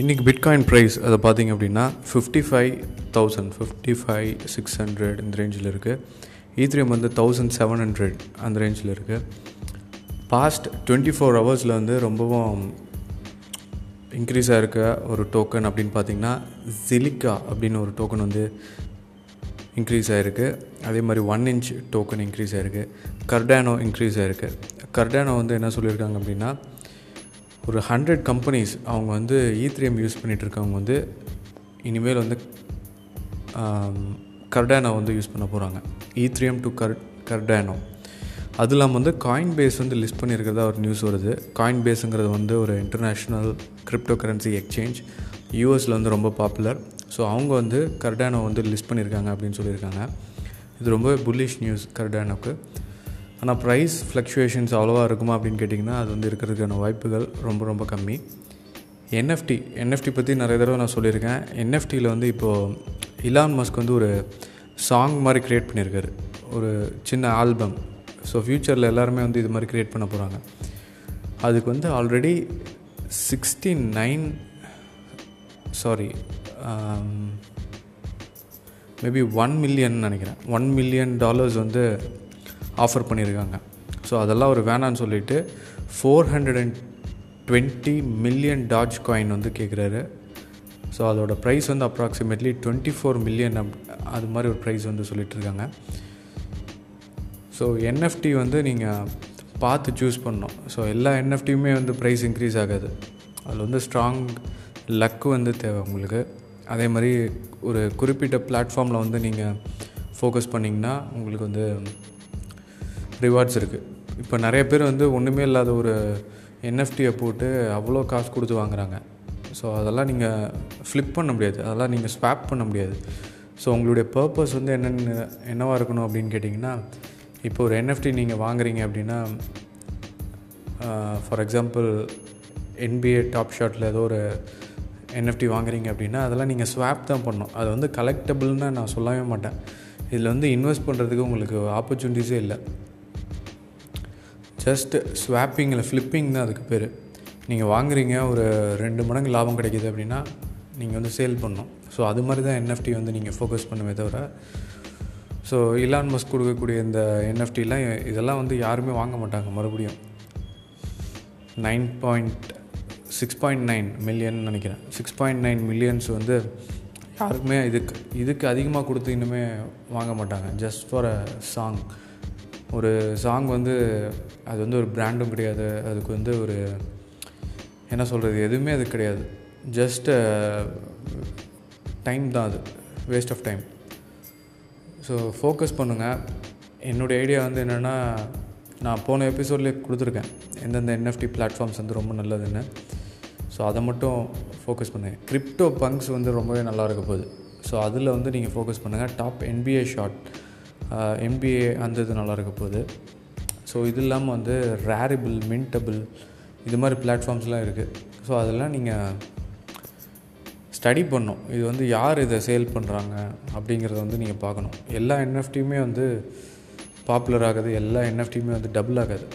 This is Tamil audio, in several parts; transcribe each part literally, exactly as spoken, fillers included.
இன்றைக்கி பிட்காயின் ப்ரைஸ் அதை பார்த்திங்க அப்படின்னா fifty five thousand fifty five six hundred இந்த ரேஞ்சில் இருக்குது. ஈத்ரியம் வந்து தௌசண்ட் செவன் ஹண்ட்ரட் அந்த ரேஞ்சில் இருக்குது. பாஸ்ட் டுவெண்ட்டி ஃபோர் ஹவர்ஸில் வந்து ரொம்பவும் இன்க்ரீஸாக இருக்க ஒரு டோக்கன் அப்படின்னு பார்த்திங்கன்னா ஜிலிகா அப்படின்னு ஒரு டோக்கன் வந்து இன்க்ரீஸ் ஆகிருக்கு. அதே மாதிரி ஒன் இன்ச் டோக்கன் இன்க்ரீஸ் ஆகிருக்கு. கர்டானோ இன்க்ரீஸ் ஆகிருக்கு. கர்டானோ வந்து என்ன சொல்லியிருக்காங்க அப்படின்னா ஒரு ஹண்ட்ரட் கம்பெனிஸ் அவங்க வந்து ஈத்ரியம் யூஸ் பண்ணிகிட்ருக்கவங்க வந்து இனிமேல் வந்து கர்டானோ வந்து யூஸ் பண்ண போகிறாங்க. ஈத்ரியம் டு கர் கர்டானோ அது இல்லாமல் வந்து காயின் பேஸ் வந்து லிஸ்ட் பண்ணியிருக்கிறதா ஒரு நியூஸ் வருது. காயின் பேஸுங்கிறது வந்து ஒரு இன்டர்நேஷ்னல் கிரிப்டோ கரன்சி எக்ஸ்சேஞ்ச், யூஎஸில் வந்து ரொம்ப பாப்புலர். ஸோ அவங்க வந்து கர்டானோ வந்து லிஸ்ட் பண்ணியிருக்காங்க அப்படின்னு சொல்லியிருக்காங்க. இது ரொம்பவே புல்லிஷ் நியூஸ் கர்டானோக்கு. ஆனால் ப்ரைஸ் ஃப்ளக்சுவேஷன்ஸ் அவ்வளோவா இருக்குமா அப்படின்னு கேட்டிங்கன்னா அது வந்து இருக்கிறதுக்கான வாய்ப்புகள் ரொம்ப ரொம்ப கம்மி. என்எஃப்டி என்எஃப்டி பற்றி நிறைய தடவை நான் சொல்லியிருக்கேன். என்எஃப்டியில் வந்து இப்போது இலான் மஸ்க் வந்து ஒரு சாங் மாதிரி க்ரியேட் பண்ணியிருக்காரு, ஒரு சின்ன ஆல்பம். ஸோ ஃப்யூச்சரில் எல்லாருமே வந்து இது மாதிரி க்ரியேட் பண்ண போகிறாங்க. அதுக்கு வந்து already sixty nine sorry maybe one million நினைக்கிறேன் ஒன் மில்லியன் டாலர்ஸ் வந்து ஆஃபர் பண்ணியிருக்காங்க. ஸோ அதெல்லாம் ஒரு வேணான்னு சொல்லிவிட்டு four hundred and twenty million Dogecoin வந்து கேட்குறாரு. ஸோ அதோடய ப்ரைஸ் வந்து approximately twenty four million up அது மாதிரி ஒரு ப்ரைஸ் வந்து சொல்லிகிட்ருக்காங்க. ஸோ என்எஃப்டி வந்து நீங்கள் பார்த்து சூஸ் பண்ணணும். ஸோ எல்லா என்எஃப்டியுமே வந்து ப்ரைஸ் இன்க்ரீஸ் ஆகாது. அதில் வந்து ஸ்ட்ராங் லக்கு வந்து தேவை உங்களுக்கு. அதே மாதிரி ஒரு குறிப்பிட்ட பிளாட்ஃபார்மில் வந்து நீங்கள் ஃபோக்கஸ் பண்ணிங்கன்னா உங்களுக்கு வந்து ரிவார்ட்ஸ் இருக்குது. இப்போ நிறைய பேர் வந்து ஒன்றுமே இல்லாத ஒரு என்எஃப்டியை போட்டு அவ்வளோ காசு கொடுத்து வாங்குறாங்க. ஸோ அதெல்லாம் நீங்கள் ஃப்ளிப் பண்ண முடியாது, அதெல்லாம் நீங்கள் ஸ்வாப் பண்ண முடியாது. ஸோ உங்களுடைய பர்பஸ் வந்து என்னென்ன என்னவாக இருக்கணும் அப்படின்னு கேட்டிங்கன்னா, இப்போ ஒரு என்எஃப்டி நீங்கள் வாங்குறீங்க அப்படின்னா ஃபார் எக்ஸாம்பிள் என்பிஏ டாப் ஷாட்டில் ஏதோ ஒரு என்எஃப்டி வாங்குறீங்க அப்படின்னா அதெல்லாம் நீங்கள் ஸ்வாப் தான் பண்ணணும். அது வந்து கலெக்டபுள்னு நான் சொல்லவே மாட்டேன். இதில் வந்து இன்வெஸ்ட் பண்ணுறதுக்கு உங்களுக்கு ஆப்பர்ச்சுனிட்டிஸே இல்லை. ஜஸ்ட் ஸ்வாப்பிங்கில் ஃப்ளிப்பிங் தான் அதுக்கு பேர். நீங்கள் வாங்குறீங்க, ஒரு ரெண்டு மடங்கு லாபம் கிடைக்கிது அப்படின்னா நீங்கள் வந்து சேல் பண்ணணும். ஸோ அது மாதிரி தான் என்எஃப்டி வந்து நீங்கள் ஃபோக்கஸ் பண்ணுவே தவிர, ஸோ இலான் மஸ்க் கொடுக்கக்கூடிய இந்த என்எஃப்டிலாம் இதெல்லாம் வந்து யாருமே வாங்க மாட்டாங்க. மறுபடியும் nine point six point nine million நினைக்கிறேன் சிக்ஸ் பாயிண்ட் நைன் மில்லியன்ஸ் வந்து யாருக்குமே இதுக்கு இதுக்கு அதிகமாக கொடுத்து இன்னுமே வாங்க மாட்டாங்க. Just for a song. ஒரு சாங் வந்து அது வந்து ஒரு பிராண்டும் கிடையாது, அதுக்கு வந்து ஒரு என்ன சொல்கிறது எதுவுமே அது கிடையாது. ஜஸ்ட் டைம் தான், அது waste of time. So focus பண்ணுங்கள். என்னுடைய ஐடியா வந்து என்னென்னா, நான் போன எபிசோட்லேயே கொடுத்துருக்கேன் எந்தெந்த என்எஃப்டி பிளாட்ஃபார்ம்ஸ் வந்து ரொம்ப நல்லதுன்னு. ஸோ அதை மட்டும் ஃபோக்கஸ் பண்ணுங்கள். கிரிப்டோ பங்க்ஸ் வந்து ரொம்பவே நல்லா இருக்க போகுது. ஸோ அதில் வந்து நீங்கள் ஃபோக்கஸ் பண்ணுங்கள். டாப் என்பிஏ ஷார்ட் எம்பிஏ அந்த இது நல்லா இருக்க போகுது. ஸோ இது இல்லாமல் வந்து ரேரிபிள், மின்டபிள் இது மாதிரி பிளாட்ஃபார்ம்ஸ்லாம் இருக்குது. ஸோ அதெல்லாம் நீங்கள் ஸ்டடி பண்ணணும். இது வந்து யார் இதை சேல் பண்ணுறாங்க அப்படிங்கிறத வந்து நீங்கள் பார்க்கணும். எல்லா என்எஃப்டியுமே வந்து பாப்புலர் ஆகுது, எல்லா என்எஃப்டியுமே வந்து டபுள் ஆகாது.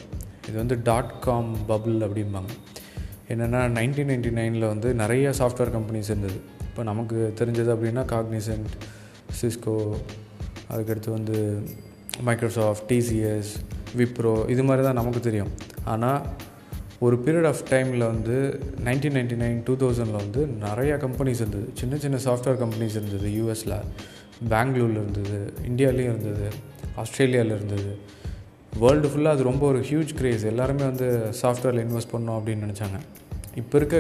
இது வந்து டாட் காம் பபுள் அப்படிம்பாங்க. என்னென்னா நைன்டீன் நைன்டி நைனில் வந்து நிறைய சாஃப்ட்வேர் கம்பெனிஸ் இருந்தது. இப்போ நமக்கு தெரிஞ்சது அப்படின்னா காக்னிசன்ட், சிஸ்கோ, அதுக்கடுத்து வந்து மைக்ரோசாஃப்ட், டிசிஎஸ், விப்ரோ இது மாதிரி தான் நமக்கு தெரியும். ஆனால் ஒரு பீரியட் ஆஃப் டைமில் வந்து நைன்டீன் நைன்டி நைன் டூ தௌசண்டில் வந்து நிறையா கம்பெனிஸ் இருந்தது. சின்ன சின்ன சாஃப்ட்வேர் கம்பெனிஸ் இருந்தது. யூஎஸில், பெங்களூரில் இருந்தது, இந்தியாவிலையும் இருந்தது, ஆஸ்திரேலியாவில் இருந்தது, வேர்ல்டு ஃபுல்லாக. அது ரொம்ப ஒரு ஹியூஜ் க்ரேஸ். எல்லாருமே வந்து சாஃப்ட்வேரில் இன்வெஸ்ட் பண்ணோம் அப்படின்னு நினச்சாங்க. இப்போ இருக்க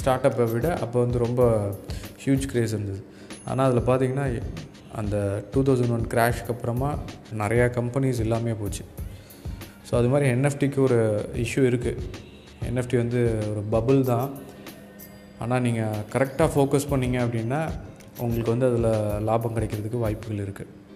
ஸ்டார்ட் அப்பை விட அப்போ வந்து ரொம்ப ஹியூஜ் க்ரேஸ் இருந்தது. ஆனால் அதில் பார்த்திங்கன்னா அந்த டூ தௌசண்ட் ஒன் கிராஷ்க்கு அப்புறமா நிறையா கம்பெனிஸ் எல்லாமே போச்சு. ஸோ அது மாதிரி என்எஃப்டிக்கு ஒரு இஷ்யூ இருக்குது. என்எஃப்டி வந்து ஒரு பபுள் தான். ஆனால் நீங்கள் கரெக்டாக ஃபோக்கஸ் பண்ணிங்க அப்படின்னா உங்களுக்கு வந்து அதில் லாபம் கிடைக்கிறதுக்கு வாய்ப்புகள் இருக்குது.